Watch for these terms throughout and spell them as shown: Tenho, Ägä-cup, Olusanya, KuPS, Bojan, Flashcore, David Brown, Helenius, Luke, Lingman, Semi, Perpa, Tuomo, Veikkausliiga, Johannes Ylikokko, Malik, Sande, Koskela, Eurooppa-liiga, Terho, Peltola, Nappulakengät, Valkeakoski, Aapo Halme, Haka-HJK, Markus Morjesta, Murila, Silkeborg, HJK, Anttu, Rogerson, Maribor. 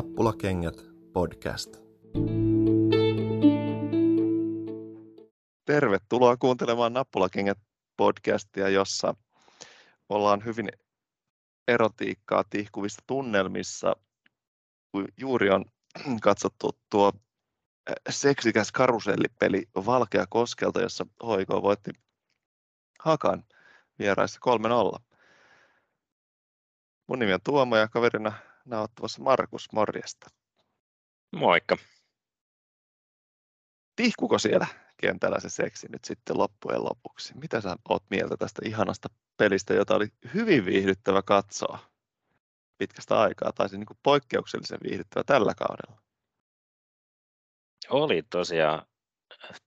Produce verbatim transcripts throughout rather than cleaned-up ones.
Nappulakengät podcast. Tervetuloa kuuntelemaan Nappulakengät podcastia, jossa ollaan hyvin erotiikkaa tihkuvissa tunnelmissa. Juuri on katsottu tuo seksikäs karusellipeli Valkeakoskelta, jossa H J K voitti Hakan vieraissa kolme nolla. Mun nimi on Tuomo ja kaverina nauhoittamassa Markus Morjesta. Moikka. Tihkuko siellä kentällä se seksi nyt sitten loppujen lopuksi? Mitä sä oot mieltä tästä ihanasta pelistä, jota oli hyvin viihdyttävä katsoa pitkästä aikaa, tai se niin kuin poikkeuksellisen viihdyttävä tällä kaudella? Oli tosiaan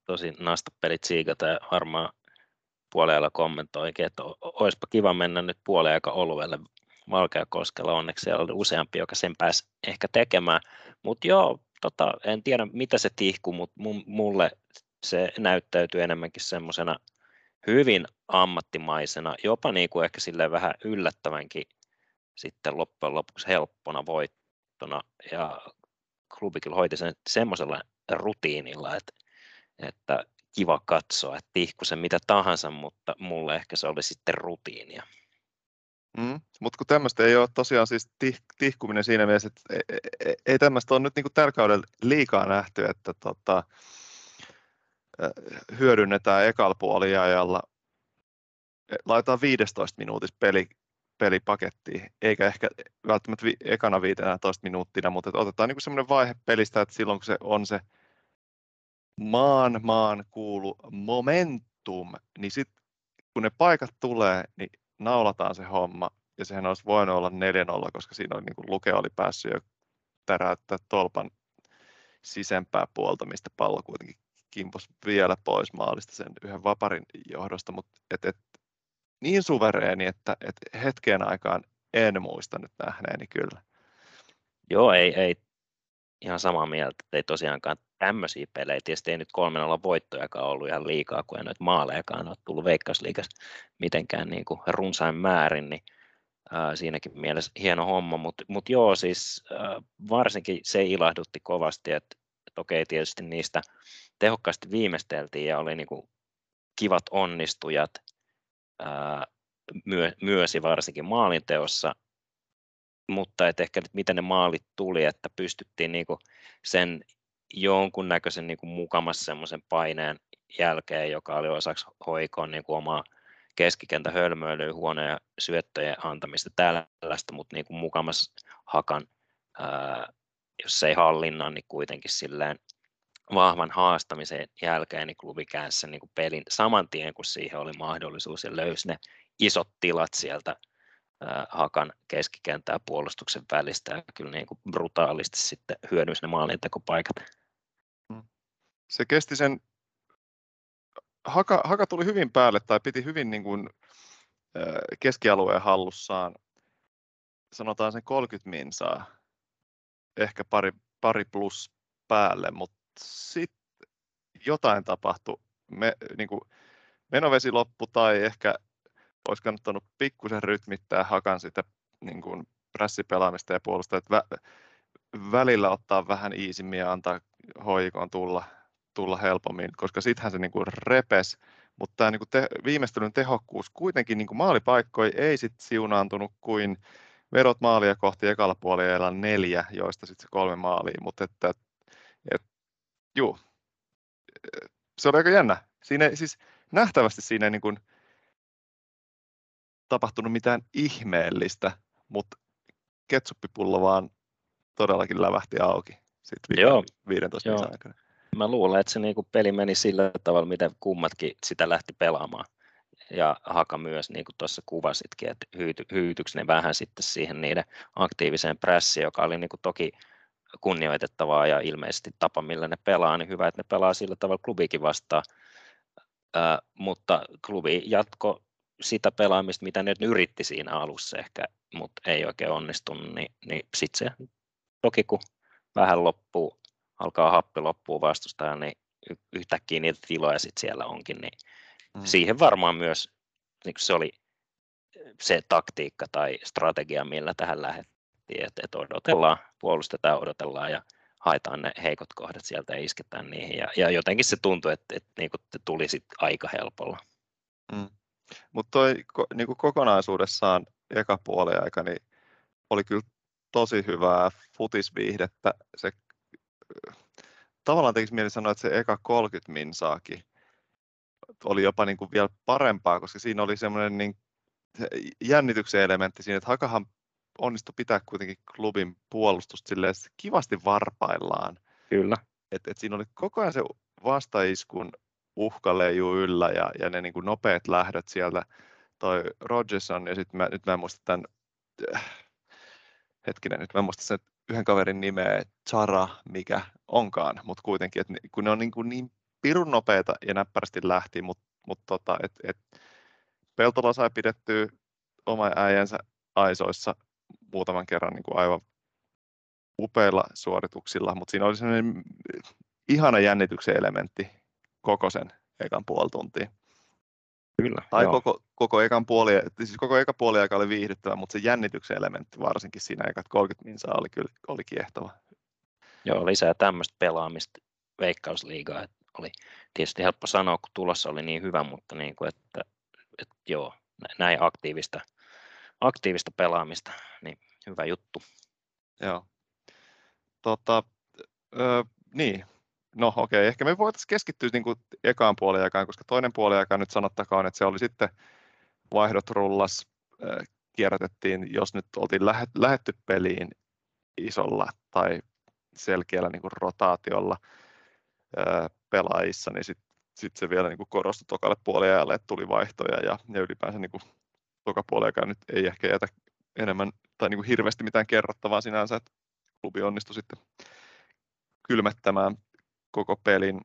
tosi nastapelit siikata ja varmaan puolella kommentoikin, että oispa kiva mennä nyt puolen aika oluelle Valkeakoskella. Onneksi siellä oli useampi, joka sen pääsi ehkä tekemään. Mutta joo, tota, en tiedä mitä se tihku, mutta mulle se näyttäytyy enemmänkin semmoisena hyvin ammattimaisena, jopa niinku ehkä silleen vähän yllättävänkin sitten loppujen lopuksi helppona voittona. Ja klubi kyllä hoiti sen semmoisella rutiinilla, että, että kiva katsoa, että tihku se mitä tahansa, mutta mulle ehkä se oli sitten rutiinia. Mm, mutta kun tämmöistä ei ole tosiaan siis tih, tihkuminen siinä mielessä, että ei, ei, ei tämmöistä ole nyt niin kuin tällä kaudella liikaa nähty, että tota, hyödynnetään ekalla puoliajalla, laitetaan viisitoista minuutissa peli, peli pakettiin, eikä ehkä välttämättä vi, ekana viisitoista minuuttina, mutta otetaan niin kuin semmoinen vaihe pelistä, että silloin kun se on se maan maan kuulu momentum, niin sitten kun ne paikat tulee, niin naulataan se homma, ja sehän olisi voinut olla neljä nolla, koska siinä oli, niin kuin Luke oli päässyt jo täräyttää tolpan sisempää puolta, mistä pallo kuitenkin kimposi vielä pois maalista sen yhden vaparin johdosta, mutta et, et, niin suvereeni, että et hetkeen aikaan en muista nyt nähneeni kyllä. Joo, ei, ei ihan samaa mieltä, että ei tosiaankaan tämmöisiä pelejä, tietysti ei nyt kolme nolla voittojakaan ollut ihan liikaa, kun ei noita maalejakaan ole tullut Veikkausliigassa mitenkään niin kuin runsain määrin, niin äh, siinäkin mielessä hieno homma, mutta mut joo, siis äh, varsinkin se ilahdutti kovasti, että et okei, tietysti niistä tehokkaasti viimeisteltiin ja oli niin kuin kivat onnistujat äh, myö, myösi varsinkin maalinteossa, mutta et ehkä nyt miten ne maalit tuli, että pystyttiin niin kuin sen jonkunnäköisen niin kuin mukamassa semmoisen paineen jälkeen, joka oli osaksi H J K:n niin kuin omaa keskikentän hölmöilyä, huonoja syöttöjen antamista tällaista, mutta niin kuin mukamassa Hakan, ää, jos ei hallinna, niin kuitenkin silleen vahvan haastamisen jälkeen niin klubi käänsi sen niin kuin pelin saman tien, kun siihen oli mahdollisuus ja löysi ne isot tilat sieltä Hakan keskikentää puolustuksen välistä ja kyllä niin kuin brutaalisti sitten hyödynsi ne maalintekopaikat. Se kesti sen, Haka, Haka tuli hyvin päälle tai piti hyvin niin kuin keskialueen hallussaan, sanotaan sen kolmekymmentä minsaa, ehkä pari, pari plus päälle, mutta sitten jotain tapahtui, Me, niin kuin menovesi loppu tai ehkä olisi kannattanut pikkusen rytmittää Hakan sitä niin kuin prässipelaamista ja puolusta, että vä- välillä ottaa vähän iisimmin ja antaa H J K:n tulla, tulla helpommin, koska sittenhän se niin kuin repesi, mutta tämä niin kuin te- viimeistelyn tehokkuus kuitenkin niin kuin maalipaikkoja ei sit siunaantunut kuin vedot maalia kohti ekalla puolella neljä, joista sitten se kolme maalia, mutta että, et, juu, se oli aika jännä. Siinä, siis nähtävästi siinä niin kuin tapahtunut mitään ihmeellistä, mutta ketsuppipullo vaan todellakin lävähti auki sitten viisitoista minuutin aikana. Mä luulen, että se niinku peli meni sillä tavalla, miten kummatkin sitä lähti pelaamaan. Ja Haka myös, niin kuin tuossa kuvasitkin, että hyyty, hyytyksi ne vähän sitten siihen niiden aktiiviseen pressiin, joka oli niinku toki kunnioitettavaa ja ilmeisesti tapa, millä ne pelaa, niin hyvä, että ne pelaa sillä tavalla klubikin vastaan. Äh, mutta klubi jatko sitä pelaamista, mitä ne yritti siinä alussa ehkä, mutta ei oikein onnistunut, niin, niin sitten se toki kun vähän loppuu, alkaa happi loppua vastustaa, niin yhtäkkiä niitä tiloja sitten siellä onkin, niin mm. siihen varmaan myös niin se oli se taktiikka tai strategia, millä tähän lähdettiin, tehtiin, että, että odotellaan, puolustetaan, odotellaan ja haetaan ne heikot kohdat sieltä ja isketään niihin. Ja, ja jotenkin se tuntui, että, että, että, että tuli sit aika helpolla. Mm. Mutta toi niin kokonaisuudessaan eka puoliaika niin oli kyllä tosi hyvää futisviihdettä. Se, tavallaan tekisi mieli sanoa, että se eka kolmekymmentä minsaakin oli jopa niin kuin vielä parempaa, koska siinä oli semmoinen niin jännityksen elementti siinä, että Hakahan onnistui pitää kuitenkin klubin puolustusta silleen kivasti varpaillaan. Kyllä. Et, et siinä oli koko ajan se vastaiskun uhka leijuu yllä ja, ja ne niin kuin nopeat lähdöt sieltä. Toi Rogerson ja sitten nyt mä en muista tämän, hetkinen, nyt mä en muista sen yhden kaverin nimeä, Chara, mikä onkaan, mutta kuitenkin, että kun ne on niin, kuin niin pirun nopeita ja näppärästi lähti, mutta mut tota, et, et Peltola sai pidettyä oma äijänsä aisoissa muutaman kerran niin kuin aivan upeilla suorituksilla, mutta siinä oli sellainen ihana jännityksen elementti koko sen ekan puoli tuntia. Kyllä, tai koko, koko ekan puoli, siis koko eka puoliaika oli viihdyttävä, mutta se jännityksen elementti varsinkin siinä ekat kolmekymmentä minsaa oli kyllä oli kiehtova. Joo, lisää tämmöistä pelaamista Veikkausliigaa. Oli tietysti helppo sanoa, kun tulossa oli niin hyvä, mutta niin kuin, että, että joo, näin aktiivista, aktiivista pelaamista, niin hyvä juttu. Joo. Tota, ö, niin. No okei, okay. Ehkä me voitaisiin keskittyä niin kuin ekaan puoliaikaan, koska toinen puoliaika nyt sanottakoon, että se oli sitten vaihdot rullas, äh, kierrätettiin, jos nyt oltiin lähet, lähetty peliin isolla tai selkeällä niin kuin rotaatiolla äh, pelaajissa, niin sitten sit se vielä niin kuin korostui tokalle puoliajalle, että tuli vaihtoja ja, ja ylipäänsä niin kuin toka puoliaikaan nyt ei ehkä jätä enemmän tai niin kuin hirveästi mitään kerrottavaa sinänsä, että klubi onnistui sitten kylmättämään koko pelin,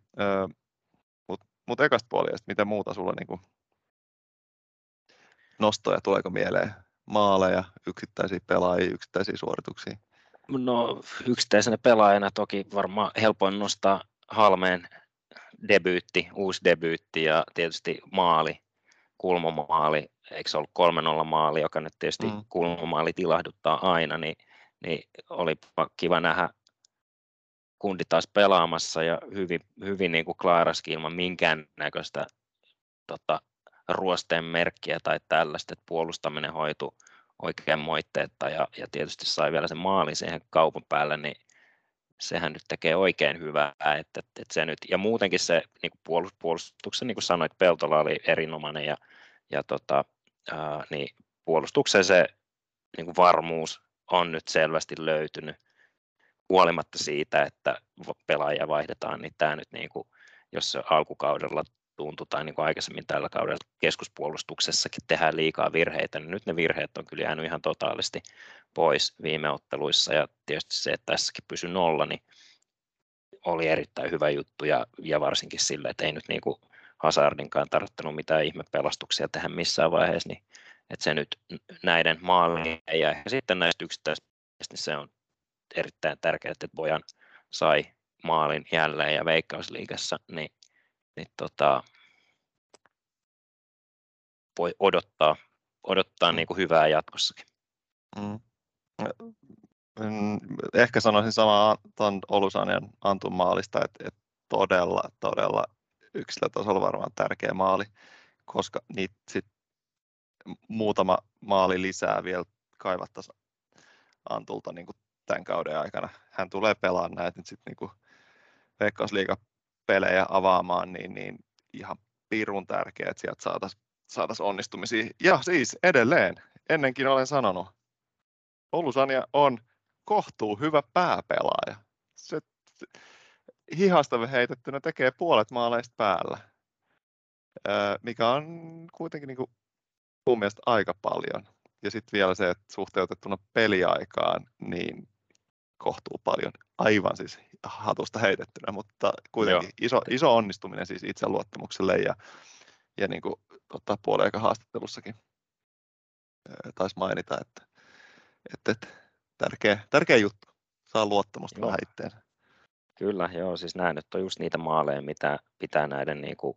mutta mut ekasta puolesta, mitä muuta sulla niinku nostoja, tuleeko mieleen maaleja, yksittäisiä pelaajia, yksittäisiä suorituksia? No yksittäisenä pelaajana toki varmaan helpoin nostaa Halmeen debyytti, uusi debyytti ja tietysti maali, kulmamaali, eikö se ollut kolme nolla maali, joka nyt tietysti mm. kulmamaali tilahduttaa aina, niin, niin oli kiva nähdä kundi taas pelaamassa ja hyvin, hyvin niin kuin klaaraskin ilman minkäännäköistä tota, ruosteen merkkiä tai tällaista, että puolustaminen hoitui oikein moitteetta ja, ja tietysti sai vielä sen maalin siihen kaupan päälle, niin sehän nyt tekee oikein hyvää. Että, että se nyt, ja muutenkin se niin kuin puolustuksen, niin kuin sanoit, Peltola oli erinomainen ja, ja tota, ää, niin puolustuksen se niin kuin varmuus on nyt selvästi löytynyt. Huolimatta siitä, että pelaajia vaihdetaan, niin tämä nyt, niin kuin, jos se alkukaudella tuntui tai niin kuin aikaisemmin tällä kaudella keskuspuolustuksessakin tehdään liikaa virheitä, niin nyt ne virheet on kyllä jäänyt ihan totaalisesti pois viime otteluissa. Ja tietysti se, että tässäkin pysyi nolla, niin oli erittäin hyvä juttu ja, ja varsinkin sille, että ei nyt niin kuin Hazardinkaan tarvittanut mitään ihmepelastuksia tähän missään vaiheessa, niin että se nyt näiden maalien ja sitten näistä yksittäisistä, niin se on erittäin tärkeää, että Bojan sai maalin jälleen ja Veikkausliigassa, niin, niin tota, voi odottaa, odottaa niin kuin hyvää jatkossakin. Mm. Ehkä sanoisin samaa tuon Olusanjan Antun maalista, että, että todella, todella yksilötasolla varmaan tärkeä maali, koska niitä sit muutama maali lisää vielä kaivattaisiin Antulta niin kuin tämän kauden aikana. Hän tulee pelaamaan näitä nyt sitten niinku Veikkausliiga-pelejä avaamaan, niin, niin ihan pirun tärkeää, että sieltä saataisiin saatais onnistumisia. Ja siis edelleen, ennenkin olen sanonut, Olusanya on kohtuu hyvä pääpelaaja. Se hihasta heitettynä tekee puolet maaleista päällä, mikä on kuitenkin niinku mun mielestä aika paljon. Ja sitten vielä se, että suhteutettuna peliaikaan, niin kohtuu paljon, aivan siis hatusta heitettynä, mutta kuitenkin iso, iso onnistuminen siis itseluottamukselle ja, ja niin kuin tota, puoliaika haastattelussakin taisi mainita, että, että, että tärkeä, tärkeä juttu, saa luottamusta vähän itteensä. Kyllä, joo, siis nämä nyt on just niitä maaleja, mitä pitää näiden niin kuin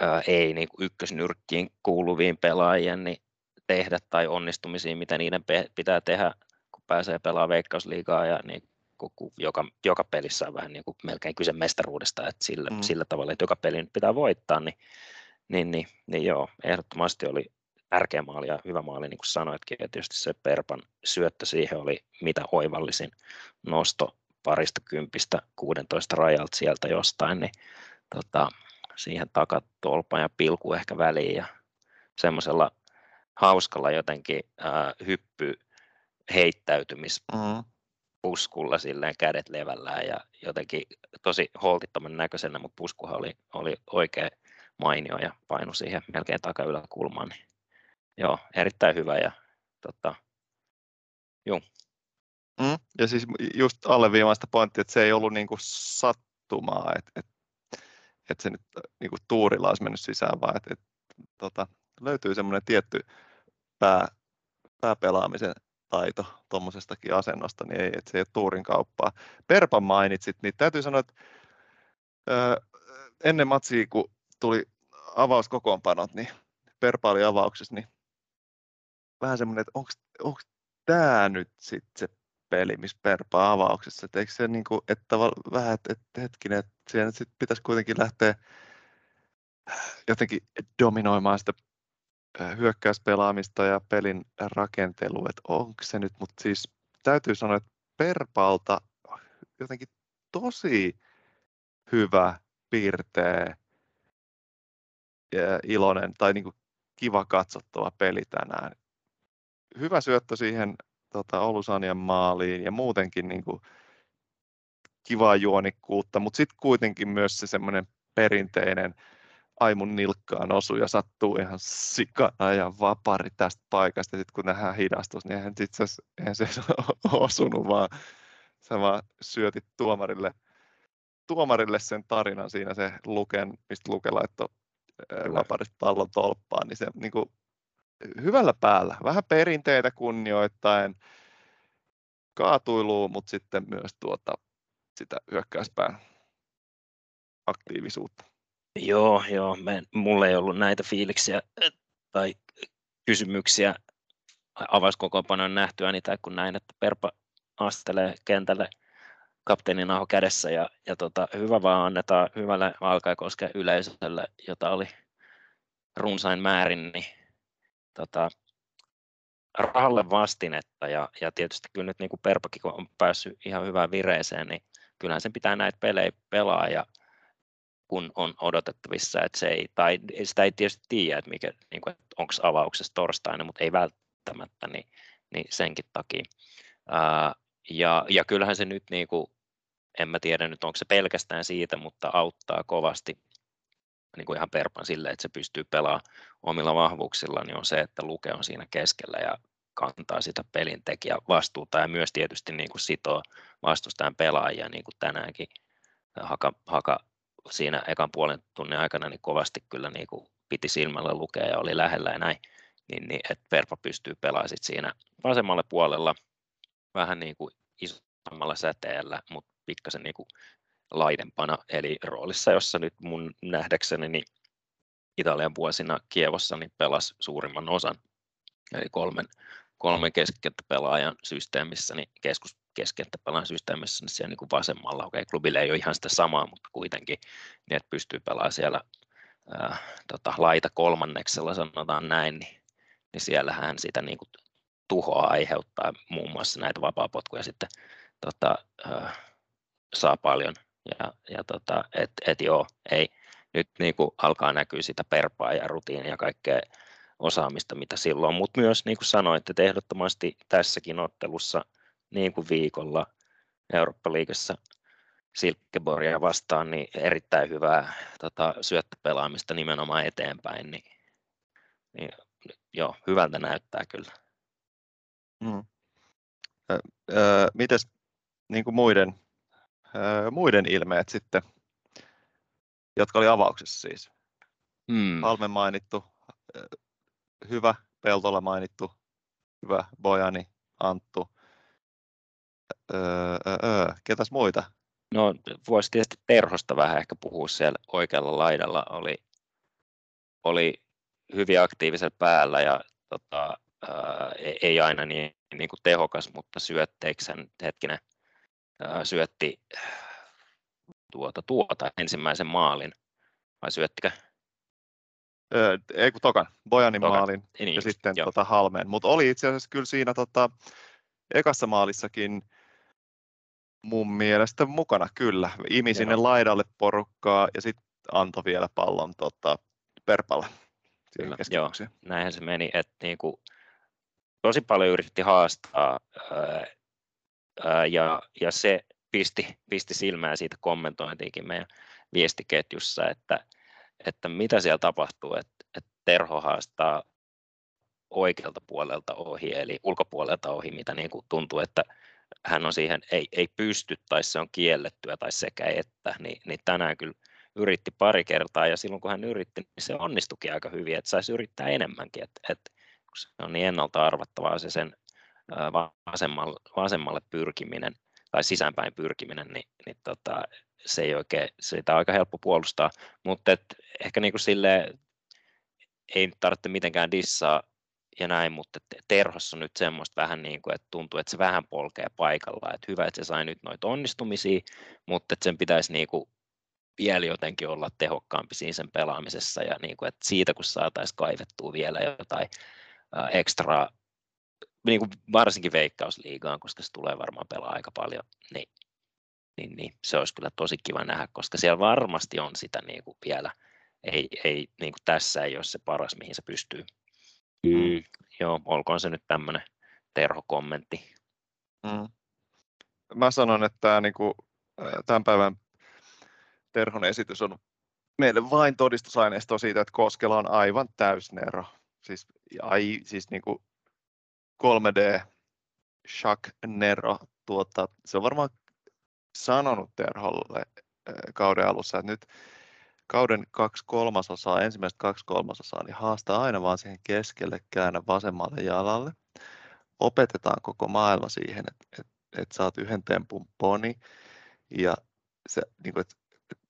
ää, ei niin kuin ykkösnyrkkiin kuuluviin pelaajien, niin tehdä tai onnistumisiin, mitä niiden pe- pitää tehdä, kun pääsee pelaamaan Veikkausliigaa ja niin kun joka, joka pelissä on vähän niin kuin melkein kyse mestaruudesta, että sillä, mm. sillä tavalla, että joka peli nyt pitää voittaa, niin, niin, niin, niin joo, ehdottomasti oli tärkeä maali ja hyvä maali, niin kuin sanoitkin, ja tietysti se Perpan syöttö siihen oli mitä oivallisin nosto parista kympistä kuusitoista rajalta sieltä jostain, niin tota, siihen takatolpan ja pilku ehkä väliin ja semmoisella hauskalla jotenkin äh, hyppy heittäytymis mm. puskulla silleen kädet levällään ja jotenkin tosi holtittoman näköisenä, mutta puskuhan oli, oli oikein mainio ja painu siihen melkein takayläkulmaan. Niin joo, erittäin hyvä ja tota, juu. Mm. Ja siis just alleviimaista pointtia, että se ei ollut niinku sattumaa, että et, et se nyt niinku tuurilla olisi mennyt sisään, vaan että et, tota, löytyy semmoinen tietty pää, pääpelaamisen taito tuommoisestakin asennosta, niin ei, että se ei ole tuurin kauppaa. Perpan mainitsit, niin täytyy sanoa, että ö, ennen matsia, kun tuli avauskokoonpanot, niin Perpa oli avauksessa, niin vähän semmoinen, että onko, onko tämä nyt sitten se peli, missä Perpa avauksessa, että eikö se niin kuin, että vähän, että hetkinen, että siellä nyt sitten pitäisi kuitenkin lähteä jotenkin dominoimaan sitä hyökkäyspelaamista ja pelin rakentelua, että onko se nyt, mutta siis täytyy sanoa, että Perpalta jotenkin tosi hyvä, pirteä ja iloinen tai niin kuin kiva katsottava peli tänään. Hyvä syöttö siihen tota, Olusanian maaliin ja muutenkin niin kuin kivaa juonikkuutta, mutta sitten kuitenkin myös se semmoinen perinteinen aimun nilkkaan osuu ja sattuu ihan sikana ja vapari tästä paikasta. Sitten kun nähdään hidastus, niin eihän, itse asiassa, eihän se osunut, vaan sä vaan syötit tuomarille, tuomarille sen tarinan siinä se Luken, mistä Luke laittoi vaparit pallon tolppaan. Niin se niin kuin, hyvällä päällä, vähän perinteitä kunnioittain, kaatuilua, mutta sitten myös tuota, sitä hyökkäyspään aktiivisuutta. Joo, joo. Mä en, mulla ei ollut näitä fiiliksiä tai kysymyksiä avauskokoonpanoon nähtyä niitä, kun näin, että Perpa astelee kentälle kapteenin naho kädessä ja, ja tota, hyvä vaan annetaan hyvälle Valkeakosken yleisölle, jota oli runsain määrin, niin tota, rahalle vastinetta ja, ja tietysti kyllä nyt niin kuin Perpakin, kun on päässyt ihan hyvään vireeseen, niin kyllähän sen pitää näitä pelejä pelaa ja kun on odotettavissa, että se ei, tai sitä ei tietysti tiedä, että, mikä, niin kuin, että onko avauksessa torstaina, mutta ei välttämättä, niin, niin senkin takia. Ää, ja, ja kyllähän se nyt, niin kuin, en mä tiedä nyt onko se pelkästään siitä, mutta auttaa kovasti niin kuin ihan Perpan sille, että se pystyy pelaamaan omilla vahvuuksilla, niin on se, että Luke on siinä keskellä ja kantaa sitä pelintekijä vastuuta ja myös tietysti niin kuin sitoo vastustajan pelaajia, niin kuin tänäänkin Haka, haka siinä ekan puolen tunnin aikana niin kovasti kyllä niin kuin piti silmällä Lukea ja oli lähellä ja näin, niin, niin että Perpa pystyy pelaamaan siinä vasemmalla puolella vähän niin kuin isommalla säteellä, mutta pikkasen niin kuin laidempana, eli roolissa, jossa nyt mun nähdäkseni niin Italian vuosina Kievossa niin pelasi suurimman osan, eli kolmen, kolmen keskikenttäpelaajan systeemissä, niin keskus keskikenttäpelaajan systeemissä, niin siellä niin kuin vasemmalla, okei, okay, klubille ei ole ihan sitä samaa, mutta kuitenkin, niin että pystyy pelaamaan siellä ää, tota, laita kolmanneksella, sanotaan näin, niin, niin siellähän sitä niin kuin tuhoa aiheuttaa muun muassa näitä vapaapotkuja sitten tota, ää, saa paljon, ja, ja tota, et, et joo, ei, nyt niin kuin alkaa näkyä sitä Perpaa ja rutiinia ja kaikkea osaamista, mitä silloin, mutta myös niin kuin sanoit, että ehdottomasti tässäkin ottelussa niin kuin viikolla Eurooppa-liigassa Silkeborgia vastaan, niin erittäin hyvää tota, syöttöpelaamista nimenomaan eteenpäin, niin, niin joo, hyvältä näyttää kyllä. Mm. Ö, ö, mites niin kuin muiden, ö, muiden ilmeet sitten, jotka oli avauksessa siis? Mm. Halme mainittu, ö, hyvä, Peltola mainittu, hyvä, Bojani, Anttu. Öö, öö. Ketäs muita? No voisi tietysti Terhosta vähän ehkä puhua siellä oikealla laidalla. Oli, oli hyvin aktiivisella päällä ja tota, ää, ei aina niin, niin kuin tehokas, mutta syötteiksen hetkinen ää, syötti tuota, tuota ensimmäisen maalin, vai syöttikö? Öö, ei kun tokan, Bojanin tokan. maalin niin, ja sitten tota, Halmeen, mutta oli itse asiassa kyllä siinä tota, ekassa maalissakin mun mielestä mukana kyllä, imi sinne Joo. laidalle porukkaa ja sitten antoi vielä pallon tota, Perpalle. Joo, näinhän se meni, että niinku, tosi paljon yritti haastaa ää, ää, ja, ja se pisti, pisti silmää siitä kommentointiinkin meidän viestiketjussa, että, että mitä siellä tapahtuu, että, että Terho haastaa oikealta puolelta ohi, eli ulkopuolelta ohi, mitä niinku tuntuu, että hän on siihen, ei, ei pysty tai se on kiellettyä tai sekä että, niin, niin tänään kyllä yritti pari kertaa ja silloin kun hän yritti, niin se onnistuikin aika hyvin, että saisi yrittää enemmänkin, että et, se on niin ennalta arvattavaa se sen vasemmalle, vasemmalle pyrkiminen tai sisäänpäin pyrkiminen, niin, niin tota, se ei oikein, sitä on aika helppo puolustaa, mutta et, ehkä niin kuin silleen, ei tarvitse mitenkään dissaa ja näin, mutta Terhossa nyt semmoista vähän niin kuin, että tuntuu, että se vähän polkee paikallaan, että hyvä, että se sai nyt noita onnistumisia, mutta että sen pitäisi niin kuin vielä jotenkin olla tehokkaampi siinä sen pelaamisessa ja niin kuin, että siitä kun saataisiin kaivettua vielä jotain ekstraa, niin kuin varsinkin Veikkausliigaan, koska se tulee varmaan pelaa aika paljon, niin, niin, niin se olisi kyllä tosi kiva nähdä, koska siellä varmasti on sitä niin kuin vielä, ei, ei, niin kuin tässä ei ole se paras, mihin se pystyy. Mm. Joo, olkoon se nyt tämmöinen Terho-kommentti. Mm. Mä sanon, että tämä, niin kuin, tämän päivän Terhon esitys on meille vain todistusaineistoa siitä, että Koskela on aivan täysnero. Siis, ai, siis niin kuin kolme D-shock-nero. Tuota, se on varmaan sanonut Terholle kauden alussa, että nyt kauden kaksi kolmasosaa, ensimmäistä kaksi kolmasosaa, niin haastaa aina vaan siihen keskelle, käännä vasemmalle jalalle. Opetetaan koko maailma siihen, että et, et saat yhden tempun poni ja se, niin kun, et,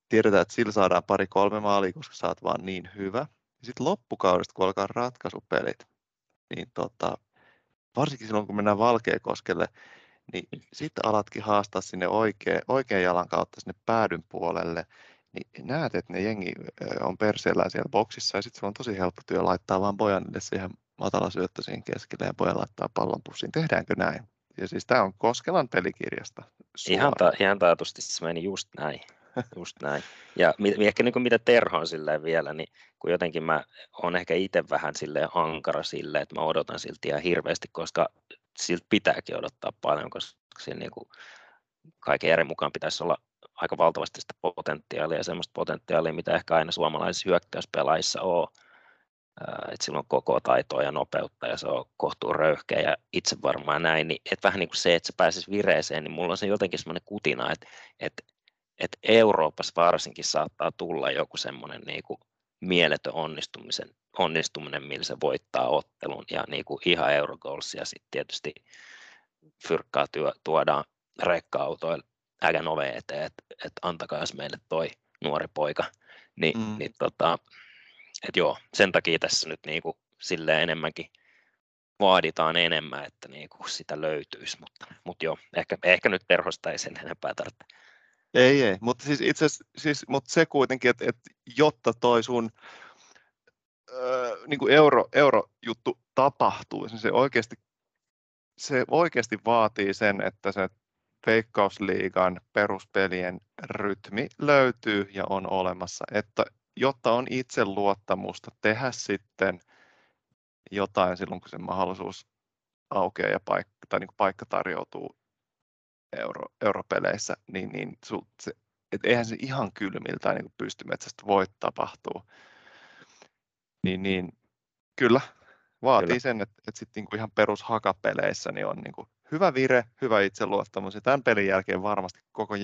tiedetään, että sillä saadaan pari-kolme maalia, koska sä oot vaan niin hyvä. Sitten loppukaudesta, kun alkaa ratkaisupelit, niin tota, varsinkin silloin, kun mennään Valkeakoskelle, niin sitten alatkin haastaa sinne oikein, oikean jalan kautta sinne päädyn puolelle. Niin näet, että ne jengi on perseellään siellä boksissa ja sitten sulla on tosi helppo työ laittaa vaan Bojanille siihen matala syöttö siihen keskelle ja Bojan laittaa pallon pussiin. Tehdäänkö näin? Ja siis tämä on Koskelan pelikirjasta. Ihan, ta- ihan taatusti se meni just näin. Just näin. Ja ehkä niin kuin mitä Terho on silleen vielä, niin kun jotenkin mä oon ehkä itse vähän silleen ankara silleen, että mä odotan silti ihan hirveästi, koska silti pitääkin odottaa paljon, koska siinä niin kuin kaiken järjen mukaan pitäisi olla aika valtavasti sitä potentiaalia, semmoista potentiaalia, mitä ehkä aina suomalaisissa hyökkäyspelaissa on. Että sillä on koko taitoa ja nopeutta ja se on kohtuu röyhkeä ja itse varmaan näin. Niin, että vähän niin kuin se, että se pääsisi vireeseen, niin mulla on se jotenkin semmoinen kutina, että, että, että Euroopassa varsinkin saattaa tulla joku semmoinen niin kuin mieletön onnistumisen, onnistuminen, millä se voittaa ottelun. Ja niin kuin ihan Eurogoalsia sitten tietysti fyrkkaa työ, tuodaan rekka-autoilla Ägän oveen eteen, että et antakaas meille toi nuori poika. Ni, mm. niin tota, et joo, sen takia tässä nyt niinku silleen enemmänkin vaaditaan enemmän, että niinku sitä löytyisi, mutta mut joo, ehkä, ehkä nyt Terhosta ei sen enempää tarvitse. Ei, ei, mutta siis itse asiassa, siis, mut se kuitenkin, että et, jotta toi sun öö, niinku euro, eurojuttu tapahtuu, niin se oikeasti, se oikeasti vaatii sen, että se Veikkausliigan peruspelien rytmi löytyy ja on olemassa, että jotta on itseluottamusta tehdä sitten jotain silloin, kun se mahdollisuus aukeaa ja paikka, tai niin kuin paikka tarjoutuu euro, europeleissä, niin, niin se, et eihän se ihan kylmiltä niin kuin pystymetsästä voi tapahtua. Niin, niin, kyllä, vaatii kyllä sen, että, että sitten niin kuin ihan perushakapeleissä niin on niin kuin hyvä vire, hyvä itseluottamus ja tämän pelin jälkeen varmasti koko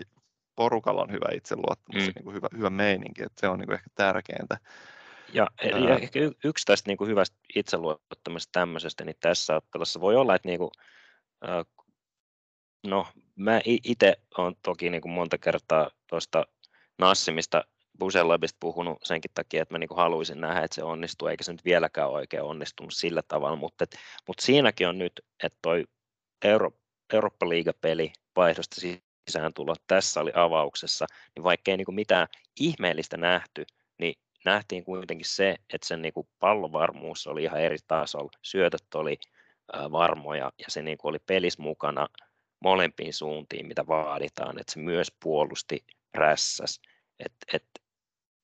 porukalla on hyvä itseluottamus mm. ja niin kuin hyvä, hyvä meininki, että se on niin kuin ehkä tärkeintä. Ja, ja ehkä yksi tästä niin kuin hyvästä itseluottamusta tämmöisestä, niin tässä ottelussa voi olla, että niin kuin, no mä itse olen toki niin kuin monta kertaa tuosta Nassimista Busellobista puhunut senkin takia, että mä niinku haluaisin nähdä, että se onnistuu, eikä se nyt vieläkään oikein onnistunut sillä tavalla, mutta mut siinäkin on nyt, että toi Euro, Eurooppa-liiga-peli vaihdosta sisääntulo tässä oli avauksessa, niin vaikka ei niinku mitään ihmeellistä nähty, niin nähtiin kuitenkin se, että sen niinku pallovarmuus oli ihan eri tasolla, syötöt oli varmoja ja se niinku oli pelissä mukana molempiin suuntiin, mitä vaaditaan, että se myös puolusti, rässäs. Et, et,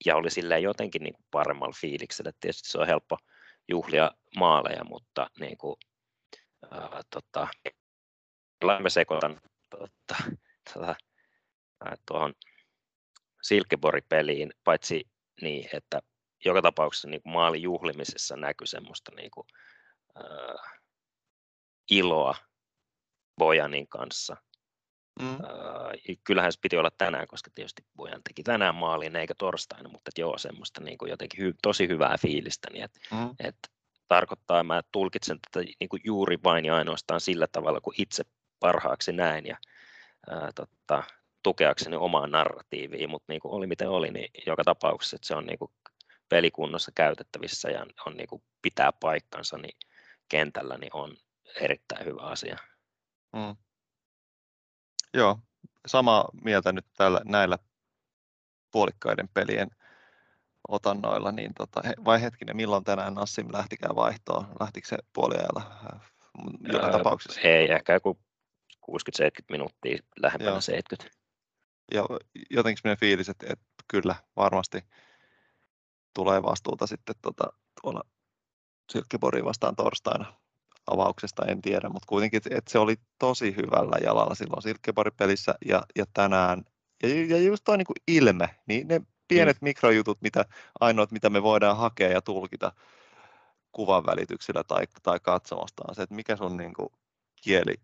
ja oli silleen jotenkin niin kuin paremmalla fiiliksellä. Tietysti se on helppo juhlia maaleja, mutta niin kuin, ää, tota, mä sekoitan tota, tota, ää, tuohon Silkeborg-peliin, paitsi niin, että joka tapauksessa niin kuin maalin juhlimisessa näkyi semmoista niin kuin, ää, iloa Bojanin kanssa. Mm. Öö, kyllähän se piti olla tänään, koska tietysti Bojan teki tänään maalin eikä torstaina, mutta joo, semmoista niin kuin jotenkin hy- tosi hyvää fiilistä. Niin et, mm. et, tarkoittaa, mä tulkitsen tätä niin kuin juuri vain ja ainoastaan sillä tavalla, kun itse parhaaksi näin ja ää, totta, tukeakseni omaa narratiiviin, mutta niin kuin oli miten oli, niin joka tapauksessa että se on niin kuin pelikunnossa käytettävissä ja on, niin kuin pitää paikkansa niin kentällä, niin on erittäin hyvä asia. Mm. Joo, samaa mieltä nyt täällä, näillä puolikkaiden pelien otannoilla, niin tota, vai hetkinen, milloin tänään Nassim lähtikään vaihtoon? Lähtikö se puoliajalla joka öö, tapauksessa? Ei, ehkä joku kuusikymmentä seitsemänkymmentä minuuttia, lähempänä joo. seitsemänkymmentä. Ja jotenkin semmoinen fiilis, että, että kyllä varmasti tulee vastuuta sitten tuota, tuolla Silkeborgin vastaan torstaina. Avauksesta en tiedä, mutta kuitenkin että se oli tosi hyvällä jalalla silloin Silkeborg-pelissä ja, ja tänään. Ja, ja just tuo niin kuin ilme, niin ne pienet mm. mikrojutut, mitä, ainoat mitä me voidaan hakea ja tulkita kuvan välityksellä tai, tai katsomastaan, se, että mikä sun niin kuin kieli,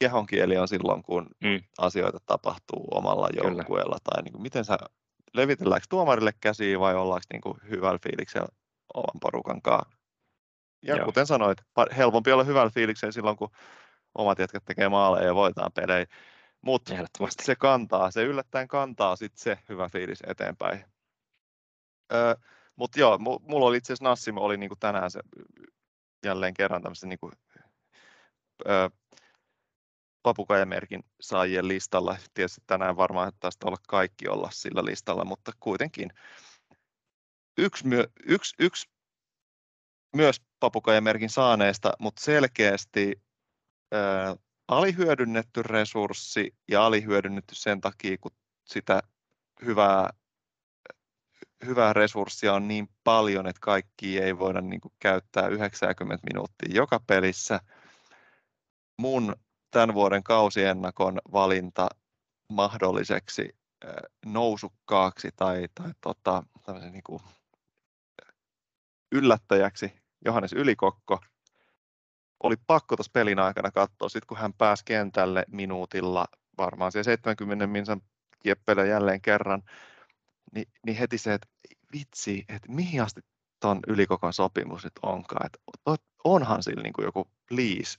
kehon kieli on silloin, kun mm. asioita tapahtuu omalla joukkueella. Tai niin kuin, miten sä, levitelläänkö tuomarille käsiä vai ollaanko niin kuin hyvällä fiiliksellä oman porukan kanssa? Ja joo. Kuten sanoit, helpompi olla hyvällä fiiliksellä silloin, kun omat jätkät tekee maaleja ja voitetaan pelejä, mutta se kantaa, se yllättäen kantaa sitten se hyvä fiilis eteenpäin. Öö, mutta joo, mulla oli itse asiassa Nassim oli niinku tänään se jälleen kerran tämmöisen niinku, öö, papukaijamerkin saajien listalla. Tietysti tänään varmaan tästä olla kaikki olla sillä listalla, mutta kuitenkin yksi, myö, yksi, yksi myös papukaijamerkin saaneista, mutta selkeästi ää, alihyödynnetty resurssi ja alihyödynnetty sen takia, kun sitä hyvää, hyvää resurssia on niin paljon, että kaikki ei voida niin kuin, käyttää yhdeksänkymmentä minuuttia joka pelissä. Mun tämän vuoden kausiennakon valinta mahdolliseksi ää, nousukkaaksi tai, tai tota, tämmöisen niin kuin yllättäjäksi Johannes Ylikokko oli pakko tuossa pelin aikana katsoa, sitten kun hän pääsi kentälle minuutilla, varmaan siellä seitsemänkymmentä minsan kieppelöön jälleen kerran, niin, niin heti se, että vitsi, että mihin asti tuon Ylikokon sopimus nyt onkaan, että onhan sillä niin kuin joku please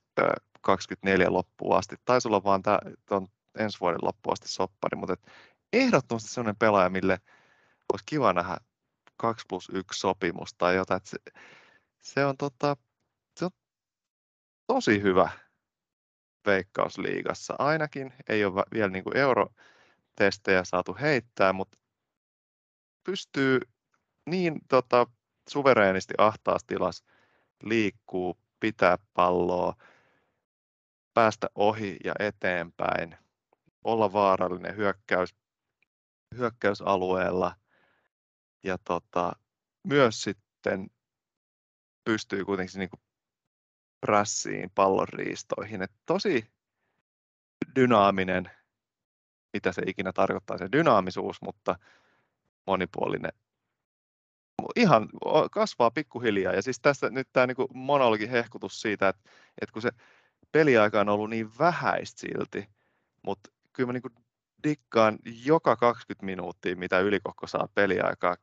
kaksikymmentäneljä loppuun asti, tai sulla on vaan tuon ensi vuoden loppuun asti soppari, mutta et ehdottomasti sellainen pelaaja, mille olisi kiva nähdä kaksi plus yksi sopimus tai jotain. Se, se, on tota, se on tosi hyvä Veikkausliigassa. Ainakin ei ole vielä niin kuin eurotestejä saatu heittää, mutta pystyy niin tota, suvereenisti ahtaassa tilassa liikkuu, pitää palloa, päästä ohi ja eteenpäin, olla vaarallinen hyökkäys, hyökkäysalueella. Ja tota, myös sitten pystyy kuitenkin niinku prässiin, pallonriistoihin. Et tosi dynaaminen, mitä se ikinä tarkoittaa se dynaamisuus, mutta monipuolinen. Ihan kasvaa pikkuhiljaa. Ja siis tässä nyt tämä niinku monologi hehkutus siitä, että et kun se peliaika on ollut niin vähäistä silti, mutta kyllä mä niinku dikkaan joka kaksikymmentä minuuttia, mitä Ylikokko saa peliaikaa,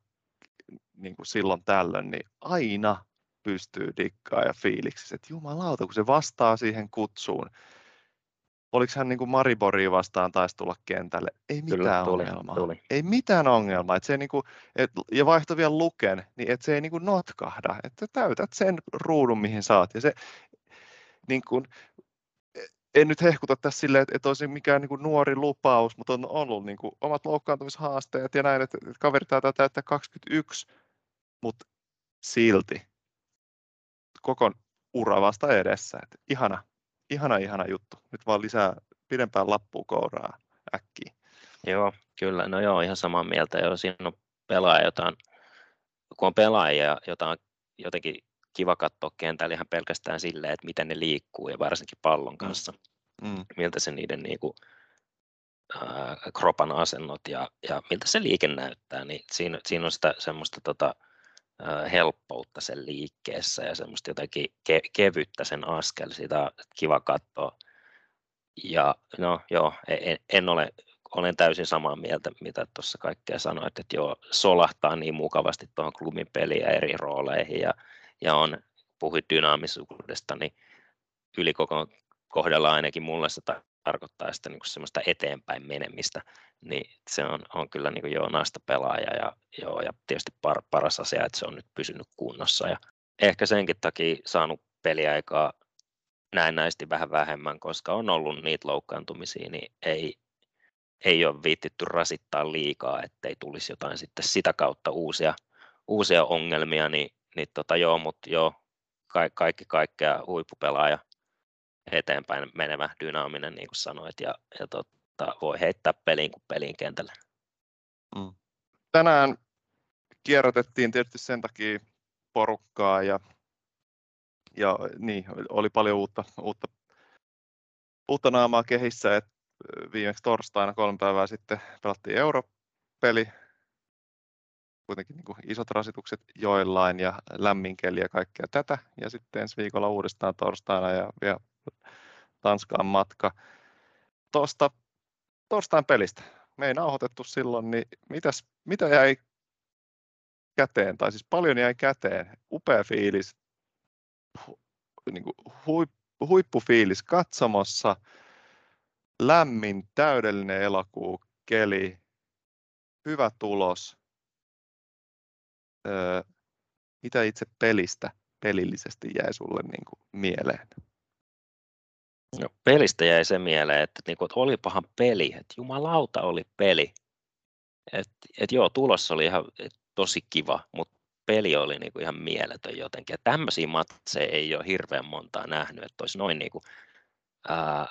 niin kuin silloin tällöin, niin aina pystyy dikkaa ja fiiliksissä, että jumalauta, kun se vastaa siihen kutsuun, oliko hän niin kuin Mariboria vastaan taisi tulla kentälle? Ei mitään Kyllä, tuli, ongelmaa. Tuli. Ei mitään ongelmaa. Et se ei niin kuin, et, ja vaihto vielä Luken, niin et se ei niin kuin notkahda. Et sä täytät sen ruudun, mihin saat. Ja se, niin kuin, en nyt hehkuta tässä silleen, että et olisi mikään niin kuin nuori lupaus, mutta on ollut niin kuin omat loukkaantumishaasteet ja näin, että et kaveri taitaa täyttää kaksikymmentäyksi, mutta silti koko ura vasta edessä. Et ihana. Ihana, ihana juttu. Nyt vaan lisää pidempään lappua kouraa äkkiä. Joo, kyllä. No joo, ihan samaa mieltä. Joo, siinä on pelaaja, jotain, kun on pelaajia, jota on jotenkin kiva katsoa kentällä ihan pelkästään silleen, että miten ne liikkuu ja varsinkin pallon kanssa. Mm. Miltä se niiden niin kuin, ää, kropan asennot ja, ja miltä se liike näyttää. Niin siinä, siinä on sitä semmoista tota, helppoutta sen liikkeessä ja semmoista jotenkin ke- kevyttä sen askel, sitä on kiva katsoa. Ja no joo, en, en ole, olen täysin samaa mieltä, mitä tuossa kaikkea sanoit, että joo, solahtaa niin mukavasti tuohon klubin peliin ja eri rooleihin ja, ja on, puhuit dynaamisuudesta, niin Ylikokon kohdalla ainakin mulle se tarkoittaa sitä niin kuin semmoista eteenpäin menemistä, niin se on, on kyllä niin kuin joo naista pelaaja ja, joo, ja tietysti par, paras asia, että se on nyt pysynyt kunnossa ja ehkä senkin takia saanut peliaikaa näennäisesti vähän vähemmän, koska on ollut niitä loukkaantumisia, niin ei, ei ole viittitty rasittaa liikaa, ettei tulisi jotain sitten sitä kautta uusia, uusia ongelmia, niin, niin tota joo, mutta joo, ka, kaikki kaikkea huippupelaaja. Eteenpäin menevä, dynaaminen, niin kuin sanoit, ja, ja tota, voi heittää peliin kuin peliin kentälle. Mm. Tänään kierrätettiin tietysti sen takia porukkaa, ja, ja niin, oli paljon uutta, uutta, uutta naamaa kehissä. Et viimeksi torstaina kolme päivää sitten pelattiin Eurooppa-peli. Kuitenkin niin kuin isot rasitukset joillain, ja lämmin keli ja kaikkea tätä. Ja sitten ensi viikolla uudestaan torstaina, ja, ja Tanskaan matka. Tuosta torstain pelistä. Me ei nauhoitettu silloin, niin mitäs, mitä jäi käteen, tai siis paljon jäi käteen. Upea fiilis, hu, niin kuin huip, huippufiilis katsomossa, lämmin, täydellinen elokuu, keli, hyvä tulos. Öö, mitä itse pelistä pelillisesti jäi sulle niin kuin mieleen? No, pelistä jäi se mieleen, että, niinku, että olipahan peli, että jumalauta oli peli. Et, et joo, tulos oli ihan et, tosi kiva, mutta peli oli niinku, ihan mieletön jotenkin. Ja tämmöisiä matseja ei ole hirveän montaa nähnyt, että olisi noin niinku, ää,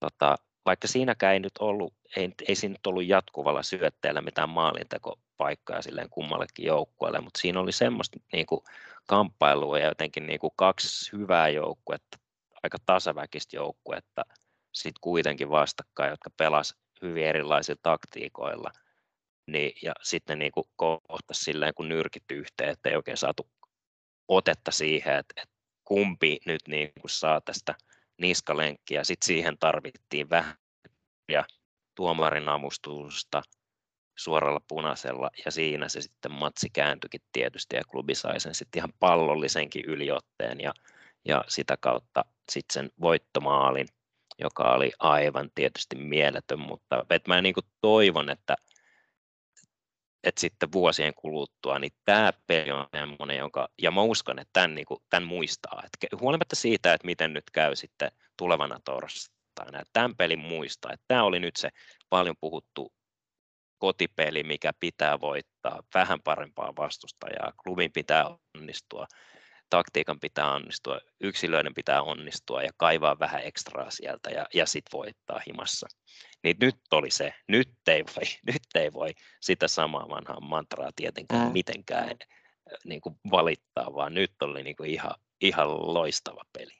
tota, vaikka siinäkään ei nyt ollut, ei, ei siinä nyt ollut jatkuvalla syötteellä mitään maalintekopaikkaa silleen kummallekin joukkueelle, mutta siinä oli semmoista niinku, kamppailua ja jotenkin niinku kaksi hyvää joukkuetta, aika tasaväkistä joukkuetta sitten kuitenkin vastakkain, jotka pelasi hyvin erilaisilla taktiikoilla. Niin, ja sitten niinku kohtasi silleen, kun nyrkit yhteen, että ei oikein saatu otetta siihen, että et kumpi nyt niinku saa tästä niskalenkkiä. Sitten siihen tarvittiin vähän ja tuomarin avustusta suoralla punaisella, ja siinä se sitten matsi kääntyikin tietysti, ja klubi sai sen sitten ihan pallollisenkin yliotteen, ja, ja sitä kautta sitten sen voittomaalin, joka oli aivan tietysti mieletön, mutta et mä niin kuin toivon, että, että sitten vuosien kuluttua, niin tämä peli on semmoinen, jonka, ja mä uskon, että tämän, niin kuin, tämän muistaa, että huolimatta siitä, että miten nyt käy sitten tulevana torstaina, että tämän pelin muistaa, että tämä oli nyt se paljon puhuttu kotipeli, mikä pitää voittaa, vähän parempaa vastustajaa, klubin pitää onnistua, taktiikan pitää onnistua, yksilöiden pitää onnistua ja kaivaa vähän ekstraa sieltä ja, ja sitten voittaa himassa. Niin nyt oli se, nyt ei voi, nyt ei voi sitä samaa vanhaa mantraa tietenkään mm. mitenkään niin kuin valittaa, vaan nyt oli niin kuin ihan, ihan loistava peli.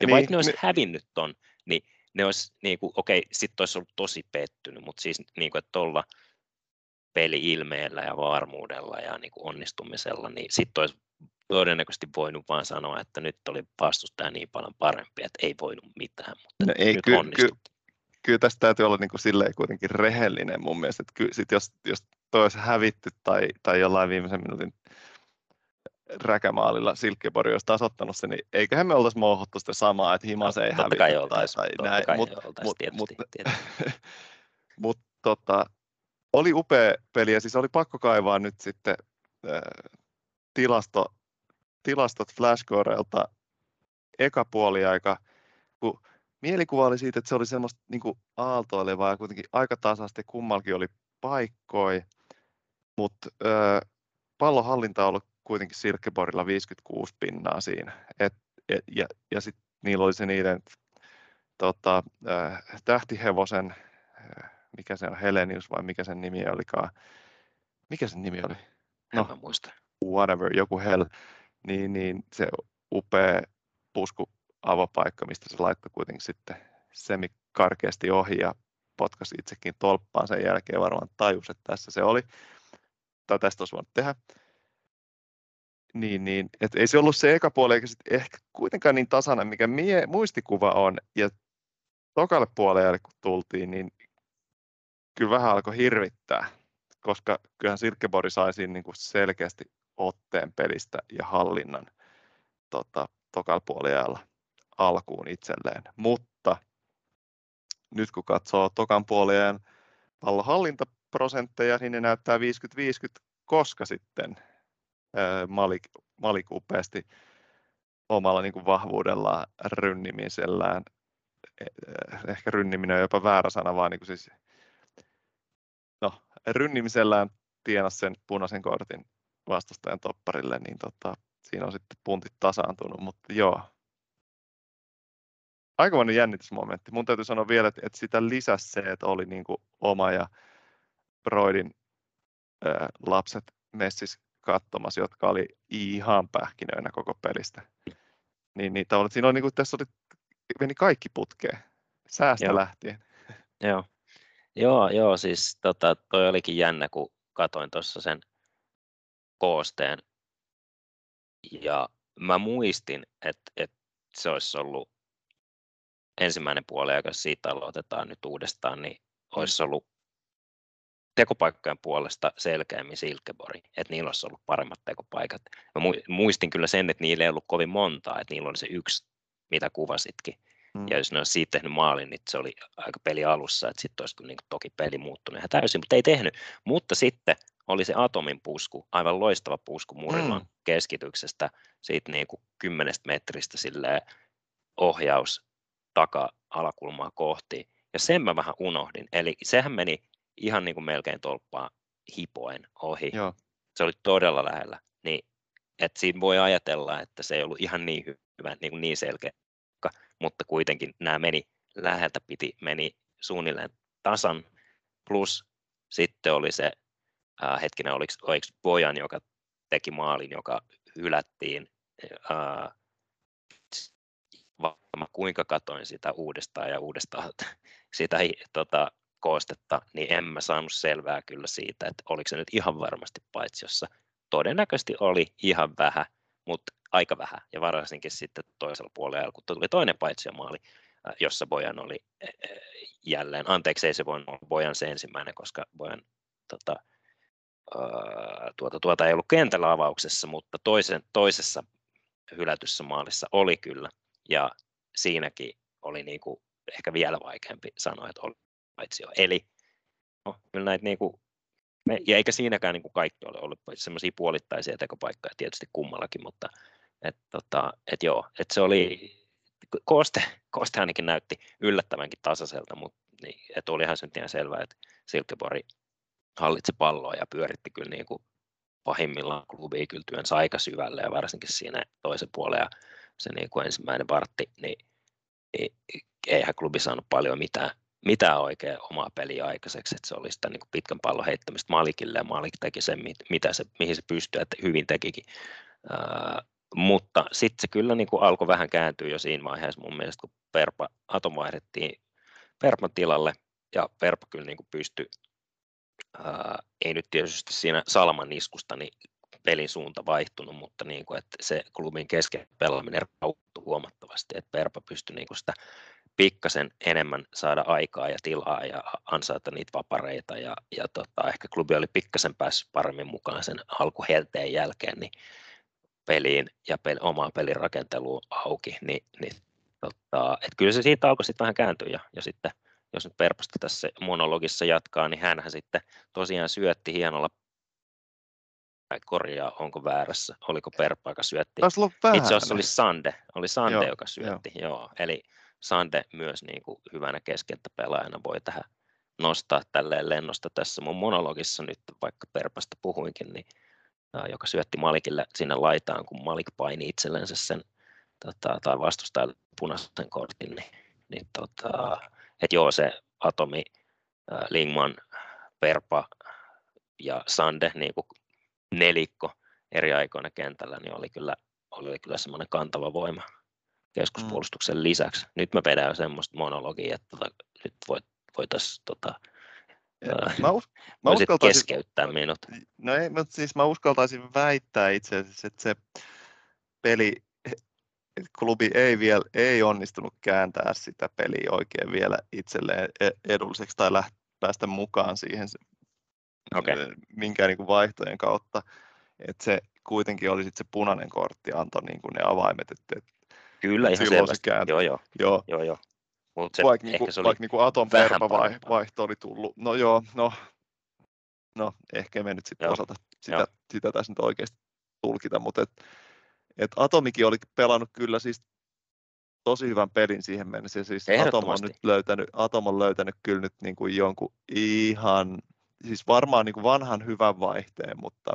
Ja niin, vaikka ne olisi me... hävinnyt ton, niin ne olisi niinku okei, sitten olisi ollut tosi pettynyt, mutta siis niinku että tuolla peli-ilmeellä ja varmuudella ja niinku onnistumisella, niin sitten olisi todennäköisesti voinut vaan sanoa, että nyt oli vastustaja niin paljon parempi, että ei voinut mitään, mutta no ei, nyt ky- onnistuttiin. Ky- kyllä tässä täytyy olla niinku silleen kuitenkin rehellinen mun mielestä, että ky- sit jos, jos toi olisi hävitty tai, tai jollain viimeisen minuutin räkämaalilla Silkeborg olisi taas ottanut sen, niin eiköhän me oltaisi mouhottu sitä samaa, että himas no, ei hävitä tai, tai näin. Mutta mut, mut, tota, oli upea peli ja siis oli pakko kaivaa nyt sitten äh, tilasto, tilastot Flashcoreilta eka puoliaika, kun mielikuva oli siitä, että se oli semmoista niin kuin aaltoilevaa ja kuitenkin aika tasaisesti kummallakin oli paikkoja, mutta äh, pallohallinta on ollut kuitenkin Silkeborgilla viisikymmentäkuusi pinnaa siinä. Et, et, ja ja sitten niillä oli se niiden tota, äh, tähtihevosen, äh, mikä se on, Helenius vai mikä sen nimi olikaan? Mikä sen nimi oli? No, en mä muista. Whatever, joku hell. Niin, niin se upea pusku avapaikka, mistä se laittoi kuitenkin sitten Semi karkeasti ohi ja potkasi itsekin tolppaan sen jälkeen, varmaan tajus, että tässä se oli. Tai tästä olisi voinut tehdä. Niin, niin. Et ei se ollut se eka puoli, eikä sit ehkä kuitenkaan niin tasainen, mikä mie, muistikuva on. Ja tokalle puolelle, kun tultiin, niin kyllä vähän alkoi hirvittää, koska kyllähän Silkeborg sai siinä niin kuin selkeästi otteen pelistä ja hallinnan tota, tokalla puoliajalla alkuun itselleen. Mutta nyt kun katsoo tokan puoliajan pallohallintaprosentteja, niin ne näyttää viisikymmentä viisikymmentä, koska sitten Malik, Malik upeasti omalla niin kuin vahvuudellaan rynnimisellään, ehkä rynniminen on jopa väärä sana, vaan niin kuin siis, no, rynnimisellään tienasi sen punaisen kortin vastustajan topparille, niin tota, siinä on sitten puntit tasaantunut, mutta joo. Aikamoinen jännitysmomentti. Mun täytyy sanoa vielä, että, että sitä lisäsi se, että oli niin kuin oma ja Broidin ää, lapset messissä katsomassa, jotka oli ihan pähkinöinä koko pelistä. Niin, niin tavallaan, siinä on niin kuin, tässä oli, meni kaikki putkeen, säästä joo. lähtien. Joo. Joo, joo, siis tota, toi olikin jännä, kun katoin tuossa sen koosteen ja mä muistin, että, että se olisi ollut ensimmäinen puoliaika, jos siitä aloitetaan nyt uudestaan, niin olisi ollut tekopaikkojen puolesta selkeämmin Silkeborg, että niillä olisi ollut paremmat tekopaikat. Mä muistin kyllä sen, että niillä ei ollut kovin montaa, että niillä oli se yksi, mitä kuvasitkin. Ja jos ne olisi siitä tehnyt maalin, niin se oli aika peli alussa, että sitten olisi niin kuin, toki peli muuttunut ihan täysin, mutta ei tehnyt. Mutta sitten oli se Atomin pusku, aivan loistava pusku Murilan mm. keskityksestä, siitä niin kuin kymmenestä metristä silleen, ohjaus taka-alakulmaa kohti. Ja sen mä vähän unohdin, eli sehän meni ihan niin kuin melkein tolppaan hipoen ohi. Joo. Se oli todella lähellä, niin että siinä voi ajatella, että se ei ollut ihan niin hyvä, niin, kuin niin selkeä. Mutta kuitenkin nämä meni läheltä piti, meni suunnilleen tasan, plus sitten oli se, ää, hetkinen, oliko, oliko Bojan, joka teki maalin, joka hylättiin, ää, mä kuinka katoin sitä uudestaan ja uudestaan sitä tota, koostetta, niin en mä saanut selvää kyllä siitä, että oliko se nyt ihan varmasti paitsiossa. Todennäköisesti oli ihan vähän, mutta aika vähän, ja varsinkin sitten toisella puolella, kun tuli toinen paitsiomaali, jossa Bojan oli jälleen, anteeksi ei se voinut olla Bojan se ensimmäinen, koska Bojan tota, tuota, tuota ei ollut kentällä avauksessa, mutta toisen, toisessa hylätyssä maalissa oli kyllä, ja siinäkin oli niinku ehkä vielä vaikeampi sanoa, että oli paitsio. Eli no, kyllä näitä niinku, ja eikä siinäkään niinku kaikki ole ollut semmoisia puolittaisia tekopaikkoja tietysti kummallakin, mutta et tota, et joo, et se oli, kooste, kooste ainakin näytti yllättävänkin tasaiselta, mutta niin, et olihan se nyt ihan selvää, että Silkeborg hallitsi palloa ja pyöritti kyllä niinku pahimmillaan klubia kyllä työnsä aika syvälle ja varsinkin siinä toisen puolen ja se niinku ensimmäinen vartti, niin, niin eihän klubi saanut paljon mitään, mitään oikein omaa peliä aikaiseksi, että se oli sitä niin kuin pitkän pallon heittämistä Malikille ja Malik teki sen, mitä se, mihin se pystyi, että hyvin tekikin. Ää, mutta sitten se kyllä niin kuin alkoi vähän kääntyä jo siinä vaiheessa mun mielestä, kun Perpa, Atom vaihdettiin Perpan tilalle ja Perpa kyllä niin kuin pystyi, ää, ei nyt tietysti siinä Salman iskusta niin pelin suunta vaihtunut, mutta niin kuin, että se klubin kesken pelaaminen rauhoittui huomattavasti, että Perpa pystyi niin kuin sitä pikkasen enemmän saada aikaa ja tilaa ja ansaita niitä vapareita ja, ja tota, ehkä klubi oli pikkasen päässyt paremmin mukaan sen alkuhelteen jälkeen, niin peliin ja pel, omaan pelin rakenteluun auki, niin, niin tota, et kyllä se siitä alkoi sitten vähän kääntyä ja, ja sitten jos nyt Perpasta tässä monologissa jatkaa, niin hänhän sitten tosiaan syötti hienolla, korjaa, onko väärässä, oliko Perpa, joka syötti, itse asiassa oli Sande, oli Sande joo, joka syötti, joo. Joo. Eli Sande myös niin kuin hyvänä keskenttäpelaajana voi tähän nostaa tälleen lennosta tässä mun monologissa nyt, vaikka Perpasta puhuinkin, niin, joka syötti Malikille sinne laitaan, kun Malik paini itsellensä sen tota, tai vastustajan punaisen kortin, niin, niin tota, että joo, se Atomi, äh, Lingman, Perpa ja Sande niin kuin nelikko eri aikoina kentällä, niin oli kyllä, oli kyllä semmoinen kantava voima keskuspuolustuksen mm. lisäksi. Nyt mä vedän semmoista monologiaa, että nyt voit, voitaisiin tota, mä us, mä keskeyttää minut. No ei, mutta siis mä uskaltaisin väittää itse asiassa, että se peli, että klubi ei vielä ei onnistunut kääntää sitä peliä oikein vielä itselleen edulliseksi tai läht, päästä mukaan siihen. Okay. Minkään niin vaihtojen kautta, että se kuitenkin oli sitten se punainen kortti, antoi niin kuin ne avaimet, että et kyllä ihan selvästi, joo joo, joo. joo, joo. Se, vaikka niin kuin, vaik, niin kuin Aton Perpa vaihto oli tullut, no joo, no, no ehkä me nyt sitten osata sitä, sitä tässä nyt oikeasti tulkita, mutta et, et Atomikin oli pelannut kyllä siis tosi hyvän pelin siihen mennessä, ja siis Atom on nyt löytänyt, Atom on löytänyt kyllä nyt niin kuin jonkun ihan, siis varmaan niin kuin vanhan hyvän vaihteen, mutta,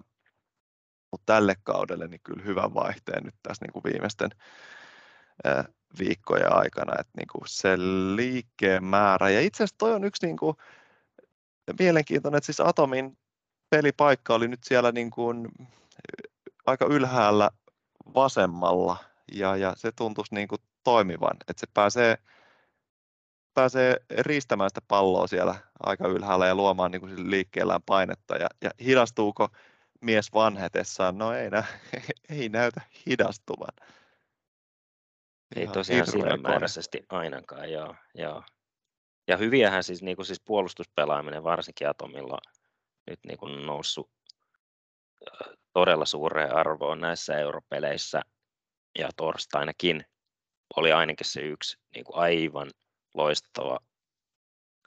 mutta tälle kaudelle niin kyllä hyvän vaihteen nyt tässä niin kuin viimeisten äh, viikkojen aikana. Että niin kuin se liikkeen määrä. Ja itse asiassa toi on yksi niin kuin mielenkiintoinen, että siis Atomin pelipaikka oli nyt siellä niin kuin aika ylhäällä vasemmalla. Ja, ja se tuntuisi niin kuin toimivan, että se pääsee... pääsee riistämään sitä palloa siellä aika ylhäällä ja luomaan niin kuin liikkeellään painetta. Ja, ja hidastuuko mies vanhetessaan? No ei, nä- ei näytä hidastuvan. Ei tosiaan silmämääräisesti ainakaan, joo, joo. Ja hyviähän siis, niin kuin siis puolustuspelaaminen varsinkin Atomilla nyt niin kuin noussut todella suureen arvoon näissä europeleissä. Ja torstainakin oli ainakin se yksi niin kuin aivan loistava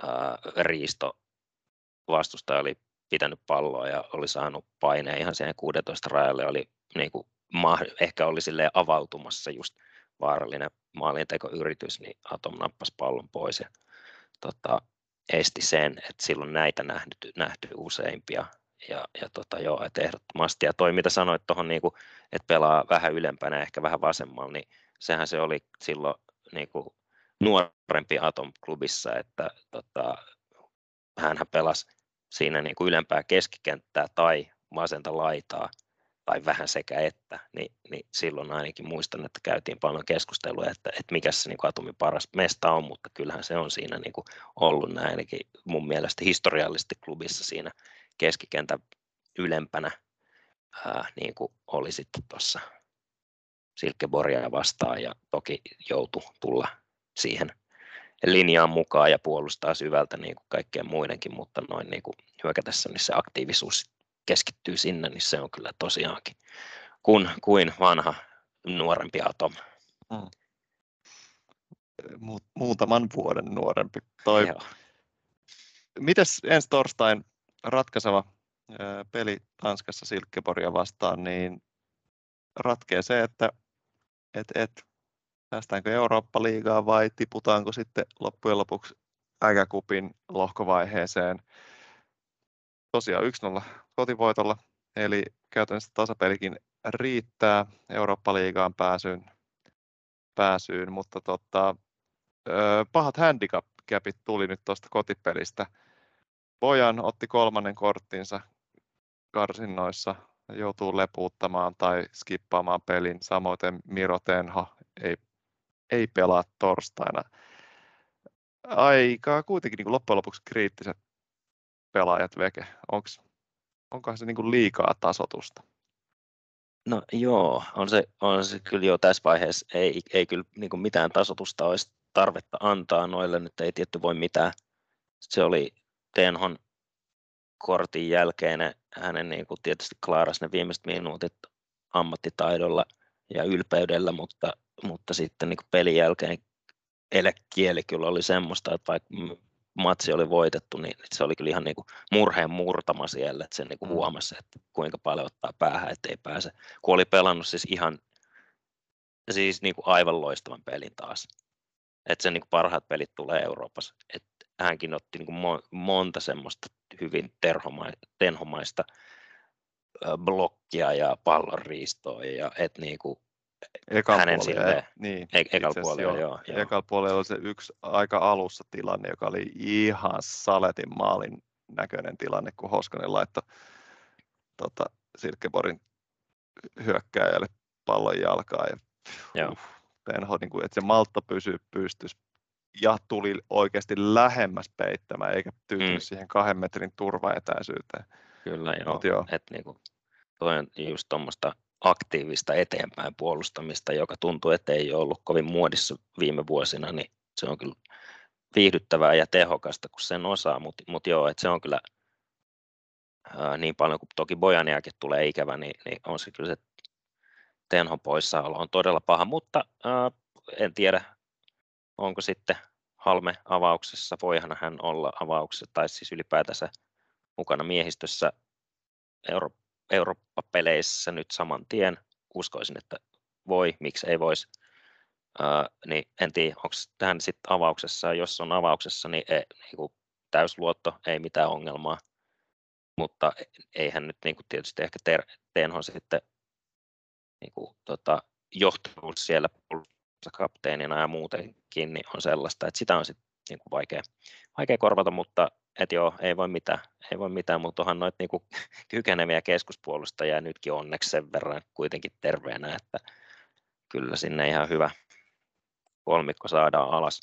ää, riisto. Vastustaja oli pitänyt palloa ja oli saanut paineen ihan siihen kuudentoista rajalle, oli niin kuin, ehkä oli silleen avautumassa just vaarallinen maalintekoyritys, niin Atom nappasi pallon pois ja tota, esti sen, että silloin näitä nähty, nähty useimpia. Ja, ja tota, joo, et ehdottomasti. Ja toi mitä sanoit tuohon, niin että pelaa vähän ylempänä, ehkä vähän vasemmalla, niin sehän se oli silloin niin kuin nuorempi Atom-klubissa, että tota, hänhän pelasi siinä niin kuin ylempää keskikenttää tai vasenta laitaa tai vähän sekä että, niin, niin silloin ainakin muistan, että käytiin paljon keskustelua, että, että mikä se niin kuin Atomin paras mesta on, mutta kyllähän se on siinä niin kuin ollut näin, ainakin mun mielestä historiallisesti klubissa siinä keskikentän ylempänä, ää, niin kuin oli sitten tuossa Silkeborgia vastaan ja toki joutui tulla siihen linjaan mukaan ja puolustaa syvältä niin kuin kaikkien muidenkin, mutta noin niin kuin hyökätessä niin se aktiivisuus keskittyy sinne, niin se on kyllä tosiaankin kun, kuin vanha nuorempi Atom. Mm. Mu- muutaman vuoden nuorempi. Toi. Mites ensi torstain ratkaiseva ö, peli Tanskassa Silkeborgia vastaan, niin ratkee se, että et, et, päästäänkö Eurooppa-liigaan vai tiputaanko sitten loppujen lopuksi Ägä-cupin lohkovaiheeseen? Tosiaan yksi nolla kotivoitolla, eli käytännössä tasapelikin riittää Eurooppa-liigaan pääsyyn, pääsyyn mutta tota, pahat handicap-käpit tuli nyt tuosta kotipelistä. Bojan otti kolmannen korttinsa karsinnoissa, joutuu lepuuttamaan tai skippaamaan pelin, samoin Miro Tenho ei ei pelaa torstaina. Aika kuitenkin niin loppujen lopuksi kriittiset pelaajat veke. Onks, onkohan se niin liikaa tasotusta? No joo, on se, on se kyllä jo tässä vaiheessa. Ei, ei kyllä niin mitään tasotusta olisi tarvetta antaa noille. Nyt ei tietty voi mitään. Se oli Tenhon kortin jälkeen. Hänen niin kuin tietysti klaarasi ne viimeiset minuutit ammattitaidolla ja ylpeydellä, mutta, mutta sitten niin kuin pelin jälkeen elekieli kyllä oli semmoista, että vaikka matsi oli voitettu, niin se oli kyllä ihan niin kuin murheen murtama siellä, että sen niin kuin huomasi, että kuinka paljon ottaa päähän, ettei pääse, kun oli pelannut siis ihan siis niin kuin aivan loistavan pelin taas. Että sen niin kuin parhaat pelit tulee Euroopassa. Et hänkin otti niin kuin mo- monta semmoista hyvin terhoma- tenhomaista blokkia ja pallonriistoa ja et niin kuin Ekalla puolella, niin, Ekal puolella oli se yksi aika alussa tilanne, joka oli ihan saletin maalin näköinen tilanne, kun Hoskonen laittoi tota, Silkeborgin hyökkääjälle pallon jalkaa. Ja, joo. Uh, Tenho, niin kuin, että se maltta pysyy pystyssä ja tuli oikeasti lähemmäs peittämään, eikä tyytynyt mm. siihen kahden metrin turvaetäisyyteen. Kyllä joo, joo. Että niin kuin, toi on just tuommoista aktiivista eteenpäin puolustamista, joka tuntuu, että ei ole ollut kovin muodissa viime vuosina, niin se on kyllä viihdyttävää ja tehokasta, kun sen osaa, mutta mut joo, että se on kyllä ää, niin paljon kuin toki Bojaniakin tulee ikävä, niin, niin on se kyllä se Tenhon poissaolo on todella paha, mutta ää, en tiedä, onko sitten Halme avauksessa, voihan hän olla avauksessa tai siis ylipäätänsä mukana miehistössä Euro- Eurooppa-peleissä nyt saman tien, uskoisin, että voi, miksi ei voisi, äh, niin en tiedä, onko hän sitten avauksessa, jos on avauksessa, niin, ei, niin kuin täysluotto, ei mitään ongelmaa, mutta eihän nyt niin kuin tietysti ehkä ter- Tenho sitten niin kuin, tota, johtavuus siellä kapteenina ja muutenkin niin on sellaista, että sitä on sitten niin kuin vaikea, vaikea korvata, mutta et joo, ei voi mitään, ei voi mitään, mutta onhan noita niinku kykeneviä keskuspuolustajia nytkin onneksi sen verran kuitenkin terveenä, että kyllä sinne ihan hyvä kolmikko saadaan alas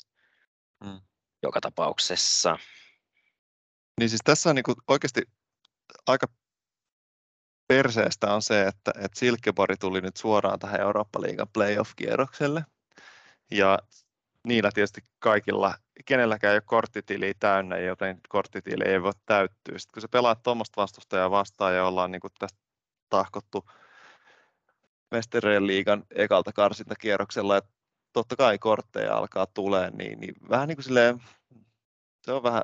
mm. joka tapauksessa. Niin siis tässä on niinku oikeasti aika perseestä on se, että, että Silkeborg tuli nyt suoraan tähän Eurooppa-liigan playoff-kierrokselle ja niillä tietysti kaikilla, kenelläkään ei ole korttitiliä täynnä, joten korttitili ei voi täyttyä. Sitten kun sä pelaat tuommoista vastustajaa vastaan ja ollaan niin kuin tästä tahkottu Mesterien liigan ekalta karsintakierroksella, että totta kai kortteja alkaa tulemaan, niin, niin vähän niin kuin silleen, se on vähän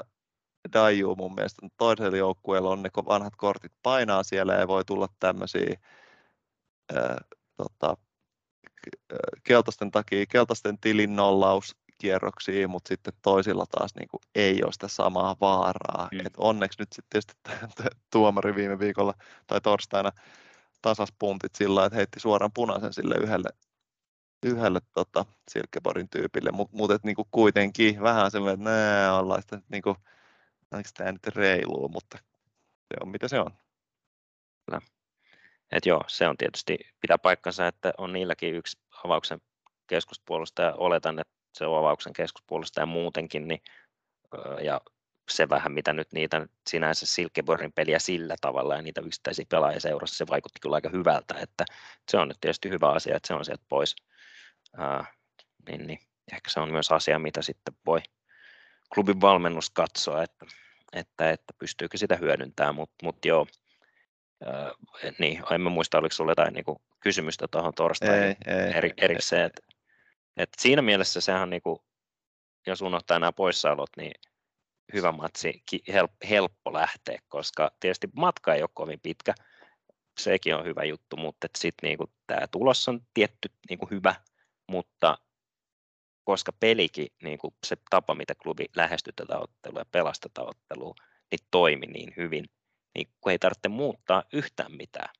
daijuu mun mielestä. Toisella joukkueella on ne vanhat kortit painaa siellä ja voi tulla tämmöisiä äh, tota, keltaisten takia, keltaisten tilin nollauskierroksia, mutta sitten toisilla taas niin kuin ei ole sitä samaa vaaraa. Mm. Et onneksi nyt sitten tietysti tuomari viime viikolla tai torstaina tasas puntit sillä, että heitti suoran punaisen sille yhdelle, yhdelle tota, Silkeborgin tyypille, mutta mut, niin kuitenkin vähän semmoinen, että nää ollaan sitä, niin kuin, onko tämä nyt reilua, mutta se on mitä se on. Kyllä. Et joo, se on tietysti pitää paikkansa, että on niilläkin yksi avauksen keskuspuolustaja, oletan, että se on avauksen keskuspuolustaja muutenkin, niin, ja se vähän mitä nyt niitä sinänsä Silkeborgin peliä sillä tavalla ja niitä yksittäisiä pelaajia seurassa, se vaikutti kyllä aika hyvältä, että se on nyt tietysti hyvä asia, että se on sieltä pois, uh, niin, niin ehkä se on myös asia, mitä sitten voi klubin valmennus katsoa, että, että, että pystyykö sitä hyödyntämään, mutta mut joo. Öö, niin, en muista, oliko sinulla jotain niin kuin kysymystä tuohon torstaihin eri, erikseen. Että, että siinä mielessä sehän, niin kuin, jos unohtaa nämä poissaolot, niin hyvä matsi, hel, helppo lähteä, koska tietysti matka ei ole kovin pitkä, sekin on hyvä juttu, mutta sitten niin kuin, tämä tulos on tietty niin kuin hyvä, mutta koska pelikin, niin kuin se tapa, mitä klubi lähestyy tätä ottelua ja pelasi tätä ottelua, niin toimi niin hyvin. Niin, kun ei tarvitse muuttaa yhtään mitään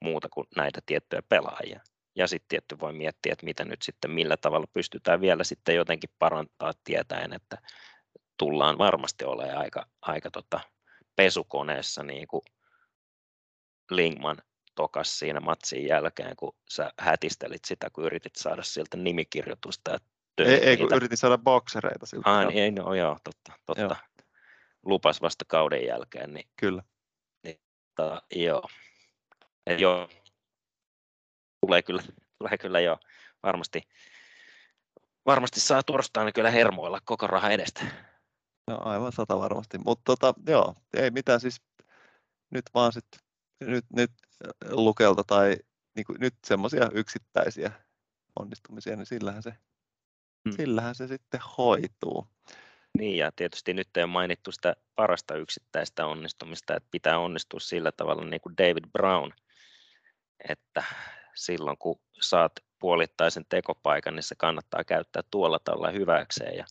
muuta kuin näitä tiettyjä pelaajia. Ja sitten tietty voi miettiä, että mitä nyt sitten, millä tavalla pystytään vielä sitten jotenkin parantaa tietäen, että tullaan varmasti olemaan aika, aika tota pesukoneessa niin kuin Lingman tokas siinä matsin jälkeen, kun sä hätistelit sitä, kun yritit saada siltä nimikirjoitusta. Ei, ei, kun yritin saada boksereita siltä. Ah, niin, ei, no joo, totta, totta. Joo. Lupas vasta kauden jälkeen. Niin. Kyllä. Mutta joo. joo, tulee kyllä, tulee kyllä joo. Varmasti, varmasti saa torstaina kyllä hermoilla koko rahan edestä. No aivan sata varmasti, mutta tota, joo, ei mitään siis nyt vaan sit, nyt, nyt Lukelta tai niin kuin nyt semmoisia yksittäisiä onnistumisia, niin sillähän se, hmm. sillähän se sitten hoituu. Niin, ja tietysti nyt ei ole mainittu sitä parasta yksittäistä onnistumista, että pitää onnistua sillä tavalla niin kuin David Brown, että silloin kun saat puolittaisen tekopaikan, niin se kannattaa käyttää tuolla tavalla hyväkseen ja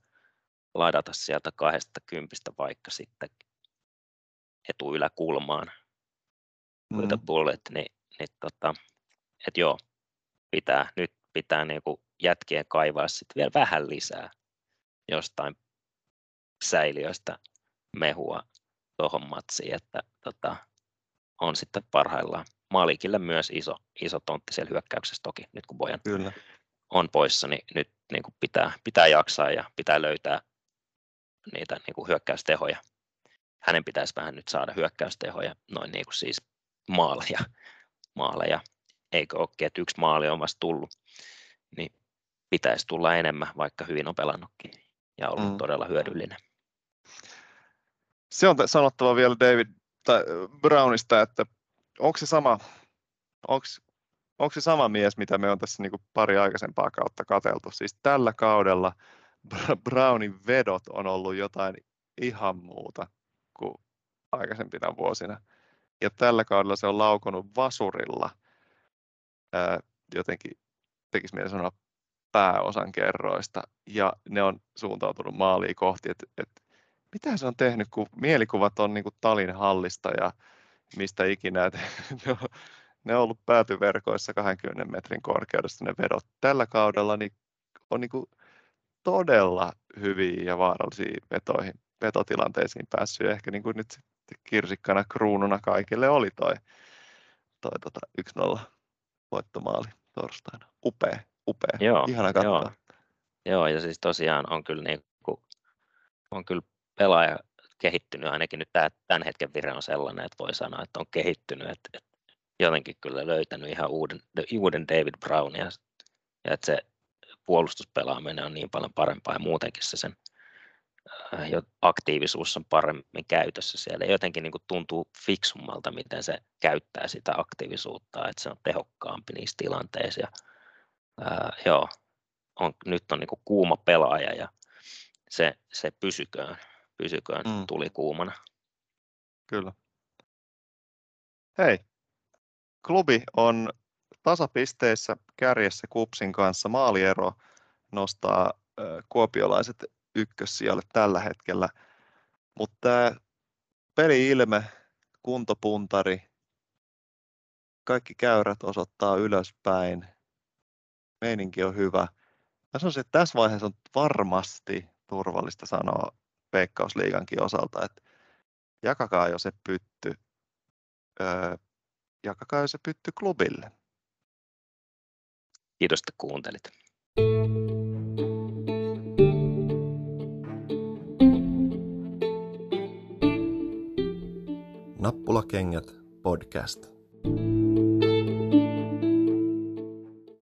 ladata sieltä kahdesta kympistä vaikka sitten etuyläkulmaan muita mm. puolet, niin, niin tota, että joo, pitää, nyt pitää niinku jätkien kaivaa sitten vielä vähän lisää jostain säiliöstä mehua tuohon matsiin, että tota, on sitten parhaillaan. Malikille myös iso, iso tontti siellä hyökkäyksessä toki, nyt kun Bojan Kyllä. on poissa, niin nyt niin kuin pitää, pitää jaksaa ja pitää löytää niitä niin kuin hyökkäystehoja. Hänen pitäisi vähän nyt saada hyökkäystehoja, noin niin kuin siis maaleja. maaleja. Eikö olekin, että yksi maali on vasta tullut, niin pitäisi tulla enemmän, vaikka hyvin on pelannutkin ja ollut mm. todella hyödyllinen. Se on sanottava vielä David tai Brownista, että Onko se, sama, onks, onks se sama mies, mitä me on tässä niinku pari aikaisempaa kautta katseltu? Siis tällä kaudella Brownin vedot on ollut jotain ihan muuta kuin aikaisempina vuosina. Ja tällä kaudella se on laukonut vasurilla. Ää, jotenkin tekisi mieli sanoa pääosan kerroista. Ja ne on suuntautunut maaliin kohti. Et, et, mitä se on tehnyt, kun mielikuvat on niinku Talin hallista ja mistä ikinä, ne on, ne on ollut päätyverkoissa kaksikymmentä metrin korkeudessa ne vedot. Tällä kaudella niin on niin kuin todella hyviä ja vaarallisia vetoihin, vetotilanteisiin päässyt. Ehkä niin kuin nyt sitten kirsikkana kruununa kaikille oli toi, toi tota yksi nolla voittomaali torstaina. Upea, upea, joo, ihana katsoa. Joo. joo, ja siis tosiaan on kyllä, niin kuin, on kyllä pelaaja kehittynyt, ainakin nyt tämän hetken vire on sellainen, että voi sanoa, että on kehittynyt, että, että jotenkin kyllä löytänyt ihan uuden, uuden David Brownia, ja että se puolustuspelaaminen on niin paljon parempaa, ja muutenkin se sen äh, aktiivisuus on paremmin käytössä siellä, ja jotenkin niin kuin tuntuu fiksummalta, miten se käyttää sitä aktiivisuutta, että se on tehokkaampi niissä tilanteissa, ja äh, joo, on, nyt on niin kuin kuuma pelaaja, ja se, se pysyköön. Pysyköön mm. tuli kuumana. Kyllä. Hei, klubi on tasapisteissä kärjessä Kupsin kanssa. Maaliero nostaa äh, kuopiolaiset ykkössijalle tällä hetkellä. Mutta äh, peli-ilme, kuntopuntari, kaikki käyrät osoittaa ylöspäin. Meininki on hyvä. Mä sanoisin, että tässä vaiheessa on varmasti turvallista sanoa Veikkausliigankin osalta, että jakakaa jo se pytty, öö, jakakaa jo se pytty klubille. Kiitos, että kuuntelit. Nappulakengät podcast.